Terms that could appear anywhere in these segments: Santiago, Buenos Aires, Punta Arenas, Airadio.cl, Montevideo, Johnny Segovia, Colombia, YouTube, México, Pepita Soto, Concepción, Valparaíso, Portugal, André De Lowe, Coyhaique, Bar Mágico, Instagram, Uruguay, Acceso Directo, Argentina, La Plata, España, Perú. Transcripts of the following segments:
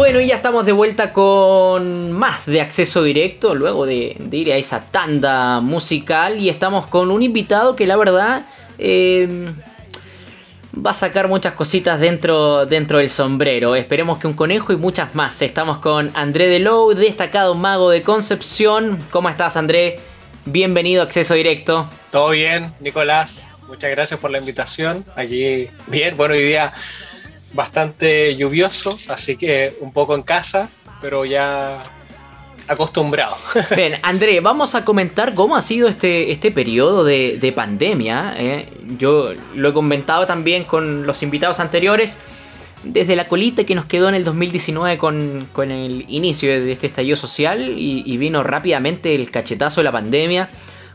Bueno, y ya estamos de vuelta con más de Acceso Directo, luego de ir a esa tanda musical. Y estamos con un invitado que la verdad va a sacar muchas cositas dentro del sombrero. Esperemos que un conejo y muchas más. Estamos con André De Lowe, destacado mago de Concepción. ¿Cómo estás, André? Bienvenido a Acceso Directo. Todo bien, Nicolás. Muchas gracias por la invitación. Aquí bien, bueno, hoy día bastante lluvioso, así que un poco en casa, pero ya acostumbrado. Bien, André, vamos a comentar cómo ha sido este periodo de pandemia. Yo lo he comentado también con los invitados anteriores, desde la colita que nos quedó en el 2019 con el inicio de este estallido social y vino rápidamente el cachetazo de la pandemia.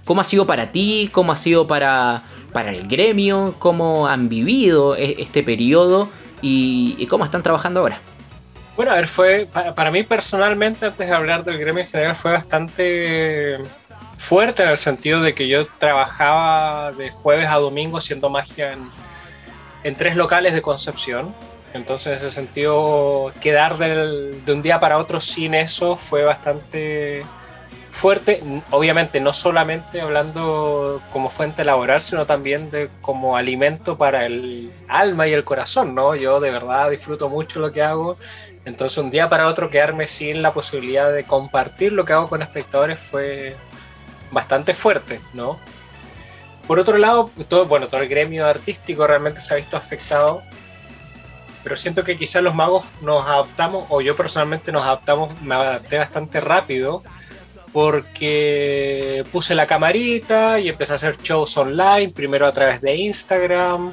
¿Cómo ha sido para ti? ¿Cómo ha sido para el gremio? ¿Cómo han vivido este periodo? ¿Y cómo están trabajando ahora? Bueno, a ver, fue para mí personalmente, antes de hablar del gremio en general, fue bastante fuerte en el sentido de que yo trabajaba de jueves a domingo haciendo magia en tres locales de Concepción. Entonces, en ese sentido, quedar de un día para otro sin eso fue bastante fuerte. Obviamente, no solamente hablando como fuente laboral, sino también como alimento para el alma y el corazón, ¿no? Yo de verdad disfruto mucho lo que hago. Entonces, un día para otro quedarme sin la posibilidad de compartir lo que hago con espectadores fue bastante fuerte, ¿no? Por otro lado, todo el gremio artístico realmente se ha visto afectado, pero siento que quizás los magos nos adaptamos, o yo personalmente me adapté bastante rápido, porque puse la camarita y empecé a hacer shows online, primero a través de Instagram,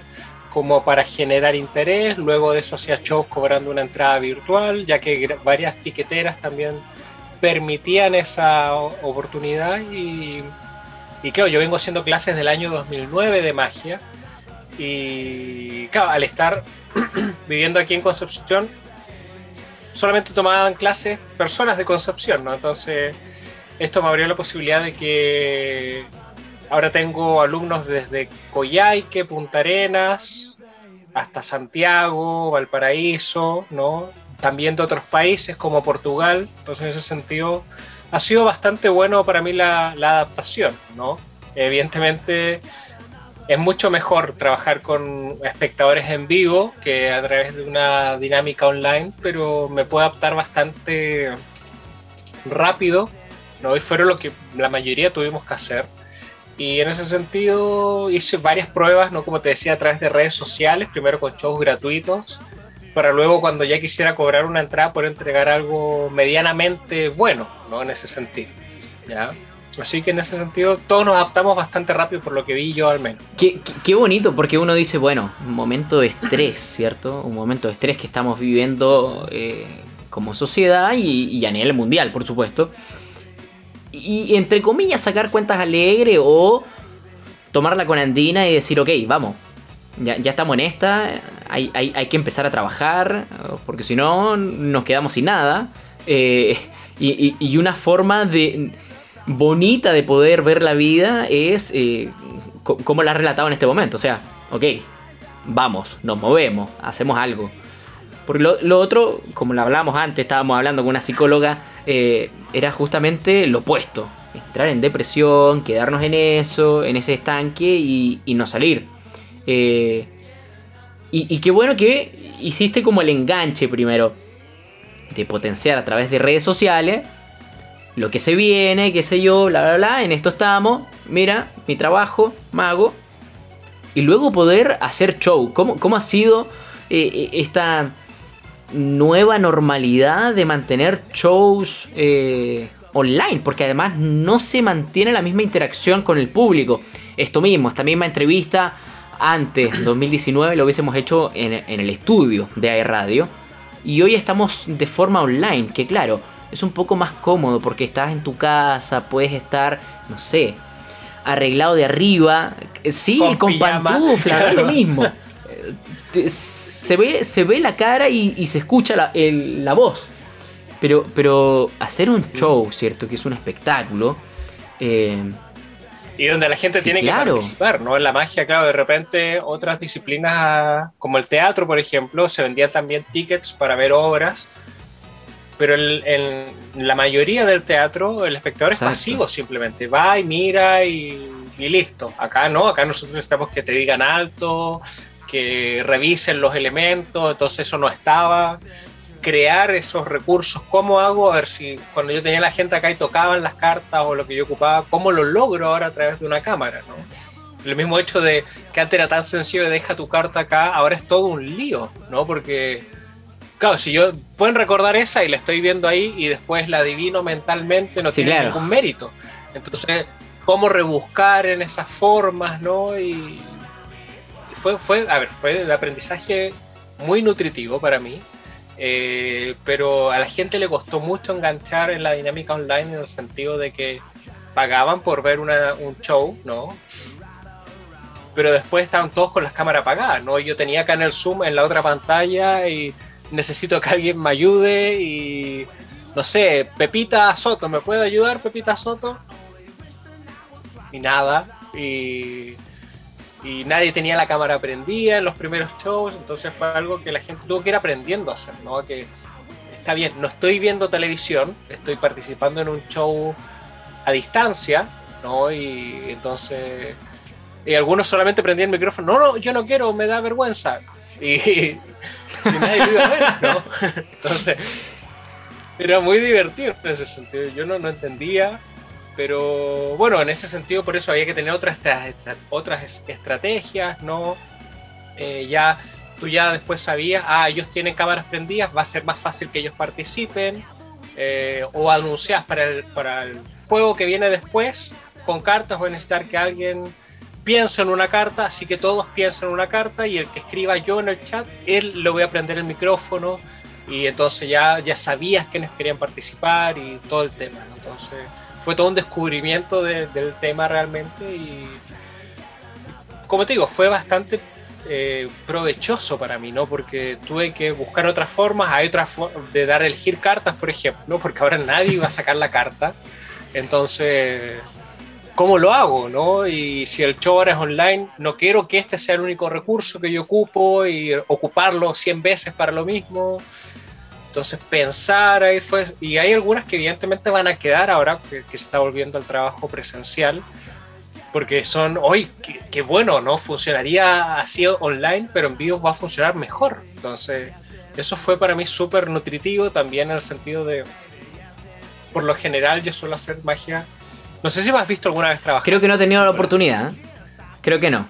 como para generar interés. Luego de eso hacía shows cobrando una entrada virtual, ya que varias tiqueteras también permitían esa oportunidad. Y claro, yo vengo haciendo clases del año 2009 de magia. Y claro, al estar viviendo aquí en Concepción, solamente tomaban clases personas de Concepción, ¿no? Entonces, esto me abrió la posibilidad de que ahora tengo alumnos desde Coyhaique, Punta Arenas, hasta Santiago, Valparaíso, ¿no? También de otros países como Portugal. Entonces, en ese sentido, ha sido bastante bueno para mí la adaptación, ¿no? Evidentemente, es mucho mejor trabajar con espectadores en vivo que a través de una dinámica online, pero me puedo adaptar bastante rápido, ¿no? Y fueron lo que la mayoría tuvimos que hacer. Y en ese sentido hice varias pruebas, ¿no? Como te decía, a través de redes sociales, primero con shows gratuitos, para luego cuando ya quisiera cobrar una entrada poder entregar algo medianamente bueno, ¿no? En ese sentido, ¿ya? Así que en ese sentido todos nos adaptamos bastante rápido, por lo que vi yo al menos. Qué bonito, porque uno dice, bueno, un momento de estrés, ¿cierto? Un momento de estrés que estamos viviendo como sociedad y a nivel mundial, por supuesto. Y entre comillas sacar cuentas alegre o tomarla con andina y decir, ok, vamos, ya estamos en esta, hay que empezar a trabajar, porque si no nos quedamos sin nada. Y una forma bonita de poder ver la vida es como la has relatado en este momento. O sea, ok, vamos, nos movemos, hacemos algo. Porque lo otro, como lo hablábamos antes, estábamos hablando con una psicóloga, era justamente lo opuesto: entrar en depresión, quedarnos en eso, en ese estanque y no salir. Y qué bueno que hiciste como el enganche primero de potenciar a través de redes sociales lo que se viene, qué sé yo, bla, bla, bla, en esto estamos, mira, mi trabajo, mago, y luego poder hacer show. ¿Cómo ha sido esta nueva normalidad de mantener shows online? Porque además no se mantiene la misma interacción con el público. Esto mismo, esta misma entrevista antes, 2019, lo hubiésemos hecho en el estudio de Airadio, y hoy estamos de forma online, que claro, es un poco más cómodo porque estás en tu casa, puedes estar, no sé, arreglado de arriba, sí, con pantufla, claro. Lo mismo. Se ve la cara y se escucha la voz, pero hacer un show, ¿cierto? Que es un espectáculo, y donde la gente sí, tiene claro. Que participar, ¿no? En la magia, claro, de repente otras disciplinas como el teatro, por ejemplo, se vendían también tickets para ver obras, Pero en la mayoría del teatro el espectador Exacto. es pasivo, simplemente va y mira y listo. Acá no, acá nosotros necesitamos que te digan alto, que revisen los elementos, entonces eso no estaba. Crear esos recursos, ¿cómo hago? A ver si cuando yo tenía la gente acá y tocaban las cartas o lo que yo ocupaba, ¿cómo lo logro ahora a través de una cámara, no? El mismo hecho de que antes era tan sencillo de deja tu carta acá, ahora es todo un lío, ¿no? Porque, claro, si yo pueden recordar esa y la estoy viendo ahí y después la adivino mentalmente, no sí, tiene claro. ningún mérito. Entonces, ¿cómo rebuscar en esas formas, no? Y fue el aprendizaje muy nutritivo para mí. Pero a la gente le costó mucho enganchar en la dinámica online en el sentido de que pagaban por ver un show, ¿no? Pero después estaban todos con las cámaras apagadas, ¿no? Yo tenía acá en el Zoom, en la otra pantalla, y necesito que alguien me ayude y, no sé, Pepita Soto, ¿me puede ayudar Pepita Soto? Y nada, y nadie tenía la cámara prendida en los primeros shows, entonces fue algo que la gente tuvo que ir aprendiendo a hacer, ¿no? Que está bien, no estoy viendo televisión, estoy participando en un show a distancia, ¿no? Y entonces, y algunos solamente prendían el micrófono, no, yo no quiero, me da vergüenza, y nadie lo iba a ver, ¿no? Entonces, era muy divertido en ese sentido, yo no entendía. Pero bueno, en ese sentido, por eso había que tener otras estrategias, ¿no? Tú ya después sabías, ellos tienen cámaras prendidas, va a ser más fácil que ellos participen, o anunciás para el juego que viene después con cartas, voy a necesitar que alguien piense en una carta, así que todos piensen en una carta y el que escriba yo en el chat, él le voy a prender el micrófono y entonces ya sabías quiénes querían participar y todo el tema, ¿no? Entonces fue todo un descubrimiento del tema realmente y, como te digo, fue bastante provechoso para mí, ¿no? Porque tuve que buscar otras formas, hay otras formas de dar elegir cartas, por ejemplo, ¿no? Porque ahora nadie va a sacar la carta, entonces, ¿cómo lo hago, no? Y si el show ahora es online, no quiero que este sea el único recurso que yo ocupo y ocuparlo 100 veces para lo mismo. Entonces pensar ahí fue, y hay algunas que evidentemente van a quedar ahora que se está volviendo al trabajo presencial, porque son, hoy, qué bueno, ¿no? Funcionaría así online, pero en vivo va a funcionar mejor. Entonces, eso fue para mí súper nutritivo también en el sentido de, por lo general yo suelo hacer magia. No sé si me has visto alguna vez trabajar. Creo que no he tenido la oportunidad, ¿eh? Creo que no.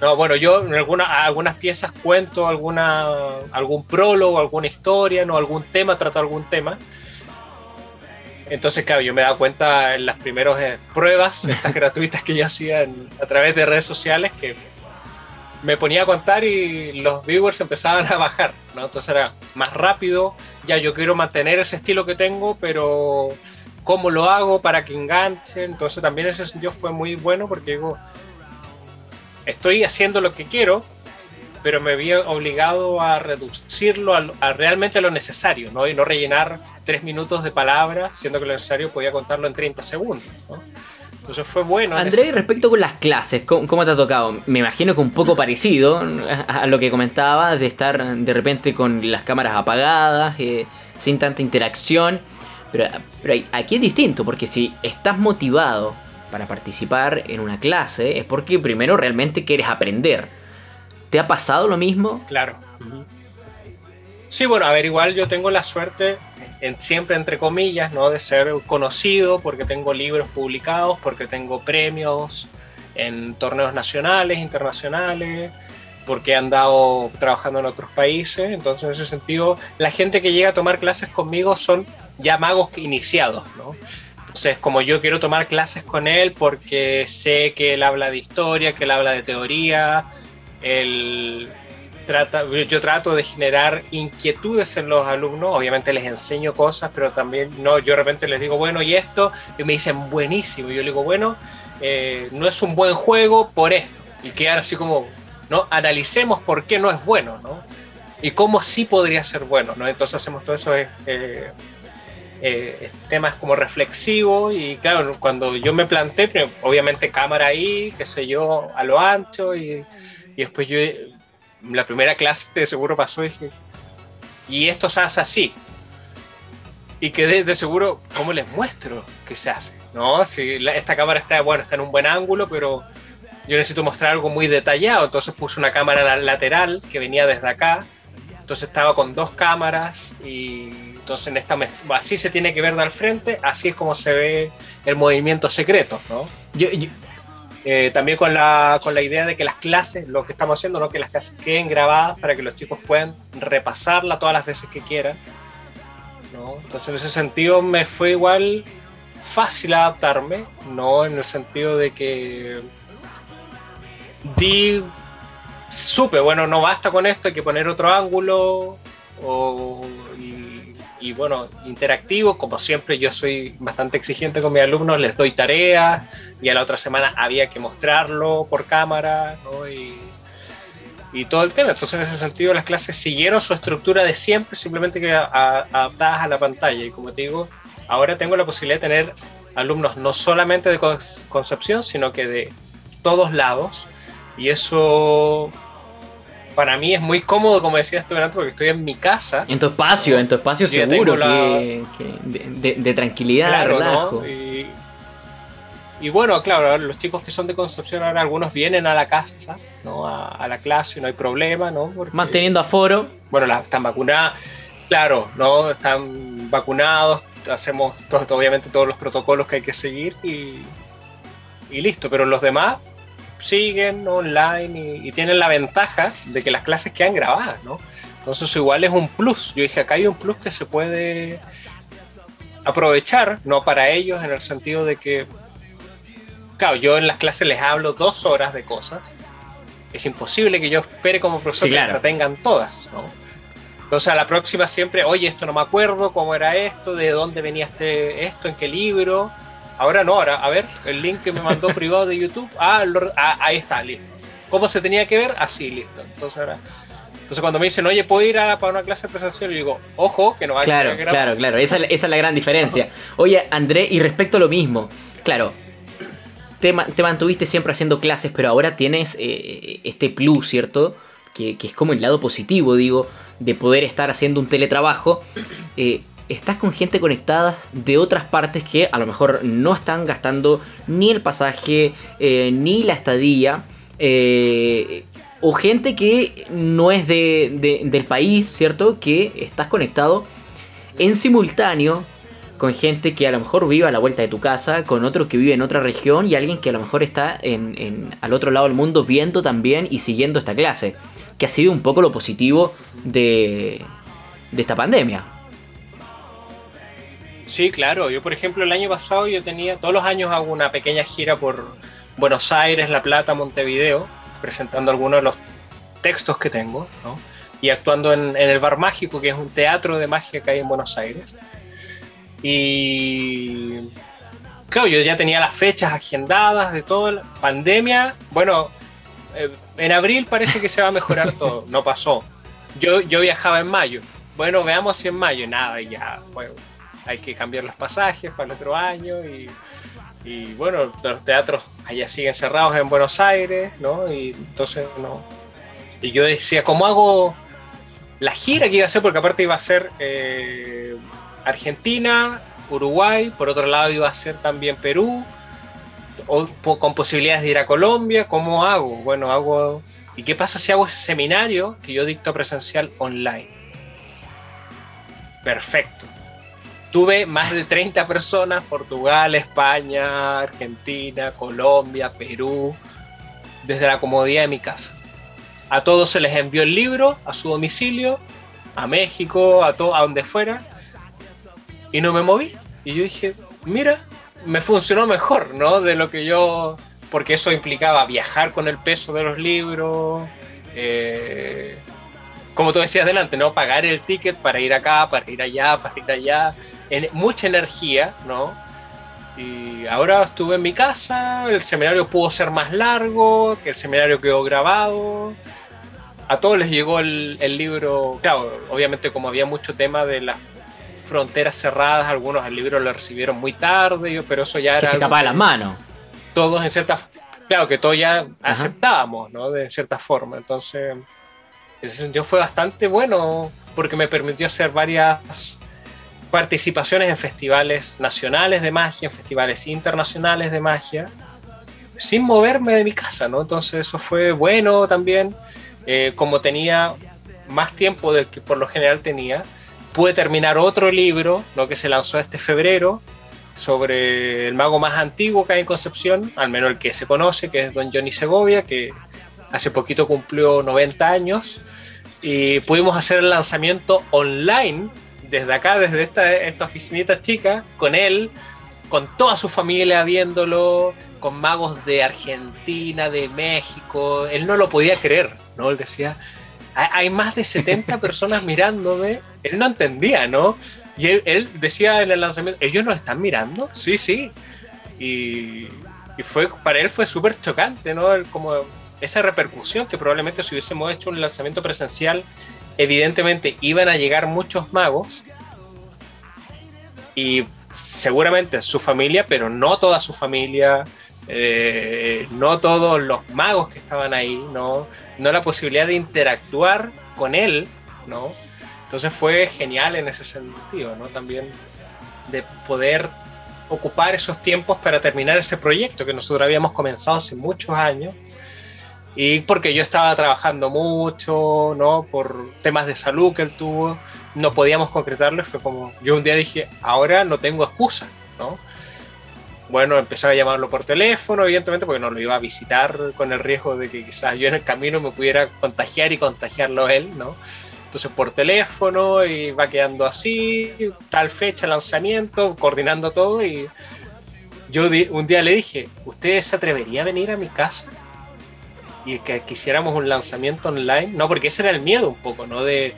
No, bueno, yo en algunas piezas cuento algún prólogo, alguna historia, no, algún tema, trato algún tema. Entonces, claro, yo me he dado cuenta en las primeras pruebas, estas gratuitas que yo hacía a través de redes sociales, que me ponía a contar y los viewers empezaban a bajar, ¿no? Entonces era más rápido, ya yo quiero mantener ese estilo que tengo, pero ¿cómo lo hago para que enganche? Entonces también ese sentido fue muy bueno porque digo, estoy haciendo lo que quiero, pero me vi obligado a reducirlo a realmente lo necesario, ¿no? Y no rellenar 3 minutos de palabras, siendo que lo necesario podía contarlo en 30 segundos, ¿no? Entonces fue bueno. André, respecto con las clases, ¿cómo te ha tocado? Me imagino que un poco parecido a lo que comentabas, de estar de repente con las cámaras apagadas, sin tanta interacción, pero aquí es distinto, porque si estás motivado para participar en una clase es porque primero realmente quieres aprender. ¿Te ha pasado lo mismo? Claro. Uh-huh. Sí, bueno, a ver, igual yo tengo la suerte, siempre entre comillas, ¿no? De ser conocido porque tengo libros publicados, porque tengo premios en torneos nacionales, internacionales, porque he andado trabajando en otros países. Entonces, en ese sentido, la gente que llega a tomar clases conmigo son ya magos iniciados, ¿no? Entonces, como yo quiero tomar clases con él porque sé que él habla de historia, que él habla de teoría, yo trato de generar inquietudes en los alumnos, obviamente les enseño cosas, pero también no, yo de repente les digo, bueno, ¿y esto? Y me dicen, buenísimo, y yo le digo, bueno, no es un buen juego por esto, y quedan así como, ¿no? Analicemos por qué no es bueno, ¿no? Y cómo sí podría ser bueno, ¿no? Entonces hacemos todo eso, temas como reflexivos y claro, cuando yo me planteé, obviamente cámara ahí, qué sé yo, a lo ancho y después yo, la primera clase de seguro pasó y dije, y esto se hace así y quedé de seguro, ¿cómo les muestro qué se hace? No, si esta cámara está en un buen ángulo, pero yo necesito mostrar algo muy detallado. Entonces puse una cámara lateral que venía desde acá, entonces estaba con dos cámaras, y entonces en esta así se tiene que ver de al frente, así es como se ve el movimiento secreto, ¿no? También con la idea de que las clases, lo que estamos haciendo, ¿no?, que las clases queden grabadas para que los chicos puedan repasarla todas las veces que quieran, ¿no? Entonces en ese sentido me fue igual fácil adaptarme, ¿no?, en el sentido de que supe, bueno, no basta con esto, hay que poner otro ángulo, y bueno, interactivo, como siempre yo soy bastante exigente con mis alumnos, les doy tareas y a la otra semana había que mostrarlo por cámara, ¿no?, y todo el tema. Entonces en ese sentido las clases siguieron su estructura de siempre, simplemente que adaptadas a la pantalla, y como te digo, ahora tengo la posibilidad de tener alumnos no solamente de Concepción, sino que de todos lados, y eso para mí es muy cómodo, como decías tú antes, porque estoy en mi casa. En tu espacio seguro, de tranquilidad, claro, relajo. ¿No? Y bueno, claro, los chicos que son de Concepción ahora algunos vienen a la casa, ¿no?, a la clase, y no hay problema, ¿no? Porque, manteniendo aforo. Bueno, están vacunadas, claro, ¿no? Están vacunados, hacemos obviamente todos los protocolos que hay que seguir y listo, pero los demás siguen online y tienen la ventaja de que las clases quedan grabadas, ¿no? Entonces igual es un plus. Yo dije, acá hay un plus que se puede aprovechar, no para ellos, en el sentido de que, claro, yo en las clases les hablo 2 horas de cosas, es imposible que yo espere como profesor, sí, claro, que las retengan todas, ¿no? Entonces a la próxima siempre, oye, esto no me acuerdo, cómo era esto, de dónde venía esto, en qué libro. Ahora no, ahora, a ver, el link que me mandó privado de YouTube, ahí está, listo. ¿Cómo se tenía que ver? Así, listo. Entonces ahora, cuando me dicen, oye, ¿puedo ir para una clase presencial? Yo digo, ojo, que no hay que grabar. Claro, esa es la gran diferencia. Oye, André, y respecto a lo mismo, claro, te mantuviste siempre haciendo clases, pero ahora tienes este plus, ¿cierto? Que es como el lado positivo, digo, de poder estar haciendo un teletrabajo. Estás con gente conectada de otras partes que a lo mejor no están gastando ni el pasaje, ni la estadía, o gente que no es del país, ¿cierto? Que estás conectado en simultáneo con gente que a lo mejor vive a la vuelta de tu casa, con otro que vive en otra región y alguien que a lo mejor está al otro lado del mundo viendo también y siguiendo esta clase, que ha sido un poco lo positivo de esta pandemia. Sí, claro. Yo, por ejemplo, el año pasado todos los años hago una pequeña gira por Buenos Aires, La Plata, Montevideo, presentando algunos de los textos que tengo, ¿no? Y actuando en el Bar Mágico, que es un teatro de magia que hay en Buenos Aires. Y claro, yo ya tenía las fechas agendadas de toda la pandemia. Bueno, en abril parece que se va a mejorar todo. No pasó. Yo viajaba en mayo. Bueno, veamos si en mayo. Nada, ya, bueno, hay que cambiar los pasajes para el otro año y bueno, los teatros allá siguen cerrados en Buenos Aires, ¿no? Y entonces no. Y yo decía, ¿cómo hago la gira que iba a hacer? Porque aparte iba a ser Argentina, Uruguay, por otro lado iba a ser también Perú, con posibilidades de ir a Colombia. ¿Cómo hago? Bueno, ¿y qué pasa si hago ese seminario que yo dicto presencial online? Perfecto. Tuve más de 30 personas, Portugal, España, Argentina, Colombia, Perú, desde la comodidad de mi casa. A todos se les envió el libro a su domicilio, a México, a donde fuera, y no me moví. Y yo dije, mira, me funcionó mejor, ¿no?, de lo que yo... Porque eso implicaba viajar con el peso de los libros, como tú decías delante, ¿no?, pagar el ticket para ir acá, para ir allá, mucha energía, ¿no? Y ahora estuve en mi casa, el seminario pudo ser más largo, que el seminario quedó grabado, a todos les llegó el libro. Claro, obviamente como había mucho tema de las fronteras cerradas, algunos el libro lo recibieron muy tarde, pero eso ya era... Que se escapaba de las manos. Todos en cierta... Claro, que todos ya aceptábamos, ¿no?, de cierta forma, entonces... En ese sentido fue bastante bueno porque me permitió hacer varias participaciones en festivales nacionales de magia, en festivales internacionales de magia, sin moverme de mi casa, ¿no? Entonces eso fue bueno también. Como tenía más tiempo del que por lo general tenía, pude terminar otro libro, ¿no?, que se lanzó este febrero, sobre el mago más antiguo que hay en Concepción, al menos el que se conoce, que es don Johnny Segovia, que hace poquito cumplió 90 años, y pudimos hacer el lanzamiento online desde acá, desde esta oficinita chica, con él, con toda su familia viéndolo, con magos de Argentina, de México. Él no lo podía creer, ¿no? Él decía, hay más de 70 personas mirándome. Él no entendía, ¿no? Y él decía en el lanzamiento, ¿ellos nos están mirando? Sí, sí. Y fue, para él fue súper chocante, ¿no? Como esa repercusión que probablemente si hubiésemos hecho un lanzamiento presencial, evidentemente iban a llegar muchos magos y seguramente su familia, pero no toda su familia, no todos los magos que estaban ahí, no la posibilidad de interactuar con él, ¿no? Entonces fue genial en ese sentido, ¿no? También de poder ocupar esos tiempos para terminar ese proyecto que nosotros habíamos comenzado hace muchos años, y porque yo estaba trabajando mucho, ¿no?, por temas de salud que él tuvo, no podíamos concretarlo. Fue como, yo un día dije, ahora no tengo excusa, ¿no? Bueno, empezaba a llamarlo por teléfono, evidentemente, porque no lo iba a visitar, con el riesgo de que quizás yo en el camino me pudiera contagiar y contagiarlo él, ¿no? Entonces por teléfono, y va quedando así, tal fecha, lanzamiento, coordinando todo. Y yo un día le dije, ¿usted se atrevería a venir a mi casa y que quisiéramos un lanzamiento online? No, porque ese era el miedo un poco, ¿no? De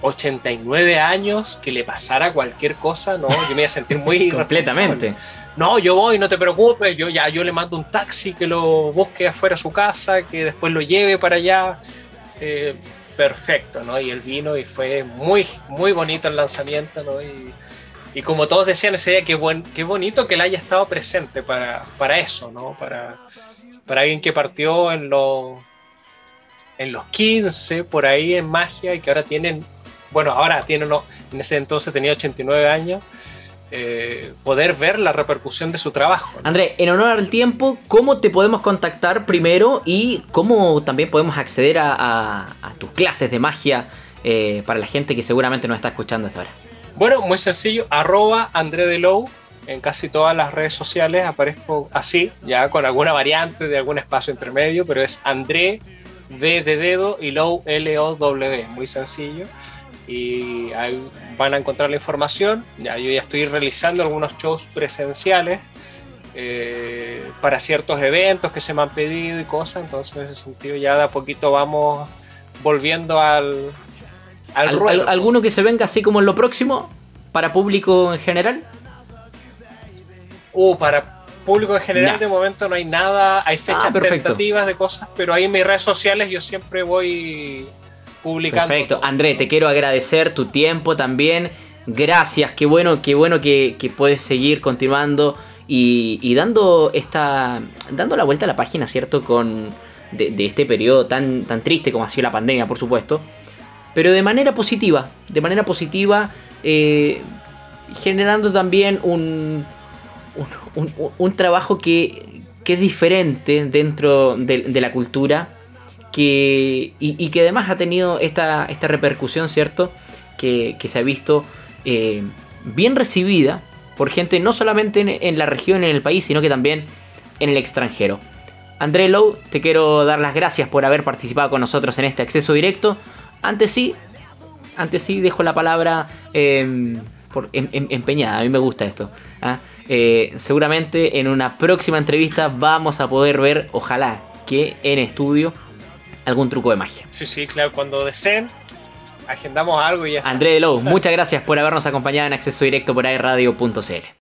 89 años, que le pasara cualquier cosa, ¿no? Yo me iba a sentir muy... Completamente. No, yo voy, no te preocupes, yo le mando un taxi que lo busque afuera de su casa, que después lo lleve para allá. Perfecto, ¿no? Y él vino y fue muy, muy bonito el lanzamiento, ¿no? Y como todos decían ese día, qué bonito que él haya estado presente para eso, ¿no? Para alguien que partió en los 15, por ahí, en magia, y que ahora tiene, no, en ese entonces tenía 89 años, poder ver la repercusión de su trabajo, ¿no? André, en honor al tiempo, ¿cómo te podemos contactar primero y cómo también podemos acceder a tus clases de magia para la gente que seguramente nos está escuchando hasta ahora? Bueno, muy sencillo, @AndréDeLowe. En casi todas las redes sociales aparezco así, ya con alguna variante de algún espacio intermedio, pero es André D de dedo y Low L-O-W, muy sencillo. Y ahí van a encontrar la información. Yo ya estoy realizando algunos shows presenciales para ciertos eventos que se me han pedido y cosas, entonces en ese sentido ya de a poquito vamos volviendo al ruedo. ¿Alguno que se venga así como en lo próximo para público en general? Para público en general, de momento no hay nada. Hay fechas tentativas de cosas, pero ahí en mis redes sociales yo siempre voy publicando. Perfecto, todo. André, te quiero agradecer tu tiempo también. Gracias, qué bueno que puedes seguir continuando y dando la vuelta a la página, ¿cierto? De este periodo tan triste como ha sido la pandemia, por supuesto, pero de manera positiva, generando también un trabajo que es diferente dentro de la cultura, y que además ha tenido esta repercusión, ¿cierto? Que se ha visto bien recibida por gente no solamente en la región, en el país, sino que también en el extranjero. André Lowe, te quiero dar las gracias por haber participado con nosotros en este acceso directo. Antes sí dejo la palabra empeñada, a mí me gusta esto, ¿eh? Seguramente en una próxima entrevista vamos a poder ver, ojalá que en estudio, algún truco de magia. Sí, claro, cuando deseen agendamos algo y ya está. André De Lowe, muchas gracias por habernos acompañado en Acceso Directo por Airadio.cl.